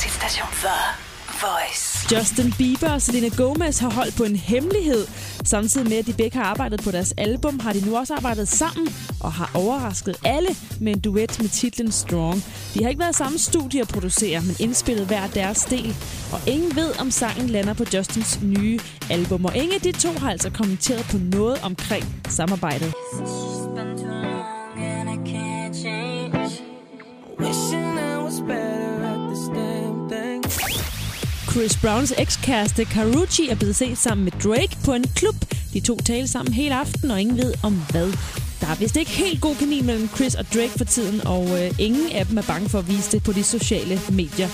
Politistationen Voice. Justin Bieber og Selena Gomez har holdt på en hemmelighed. Samtidig med, at de begge har arbejdet på deres album, har de nu også arbejdet sammen og har overrasket alle med en duet med titlen Strong. De har ikke været samme studie at producere, men indspillet hver deres del. Og ingen ved, om sangen lander på Justins nye album. Og ingen af de to har altså kommenteret på noget omkring samarbejdet. Chris Browns ekskæreste Carucci er blevet set sammen med Drake på en klub. De to taler sammen hele aften, og ingen ved om hvad. Der er vist ikke helt god kemi mellem Chris og Drake for tiden, og ingen af dem er bange for at vise det på de sociale medier.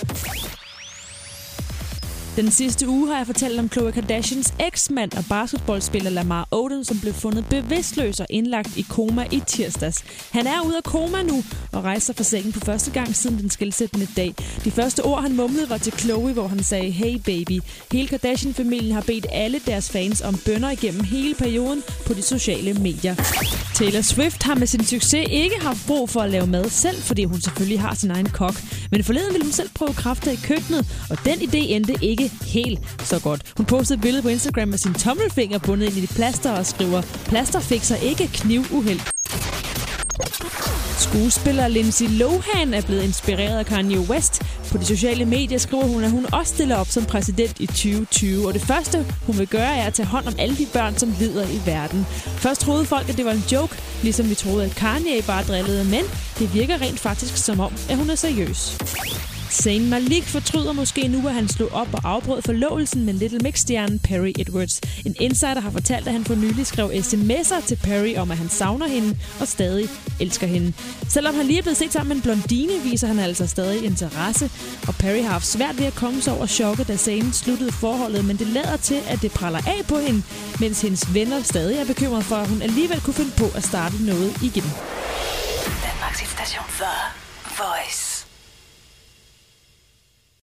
Den sidste uge har jeg fortalt om Khloe Kardashians eksmand og basketballspiller Lamar Odom, som blev fundet bevidstløs og indlagt i koma i tirsdags. Han er ude af koma nu og rejser fra sengen på første gang siden den skelsættende dag. De første ord, han mumlede, var til Khloe, hvor han sagde, hey baby. Hele Kardashian-familien har bedt alle deres fans om bønner igennem hele perioden på de sociale medier. Taylor Swift har med sin succes ikke haft brug for at lave mad selv, fordi hun selvfølgelig har sin egen kok. Men forleden ville hun selv prøve kræfter i køkkenet, og den idé endte ikke helt så godt. Hun postede et billede på Instagram med sin tommelfinger bundet ind i de plaster og skriver, plaster fikser ikke knivuheld. Skuespiller Lindsay Lohan er blevet inspireret af Kanye West. På de sociale medier skriver hun, at hun også stiller op som præsident i 2020. Og det første, hun vil gøre, er at tage hånd om alle de børn, som lider i verden. Først troede folk, at det var en joke, ligesom vi troede, at Kanye bare drillede, men det virker rent faktisk som om, at hun er seriøs. Zayn Malik fortryder måske nu, at han slog op og afbrød forlovelsen med Little Mix-stjernen Perry Edwards. En insider har fortalt, at han for nylig skrev sms'er til Perry om, at han savner hende og stadig elsker hende. Selvom han lige er blevet set sammen med en blondine, viser han altså stadig interesse. Og Perry har haft svært ved at komme sig over chokket, da Zayn sluttede forholdet, men det lader til, at det praller af på hende, mens hendes venner stadig er bekymret for, at hun alligevel kunne finde på at starte noget igen. Danmarks station for Voice.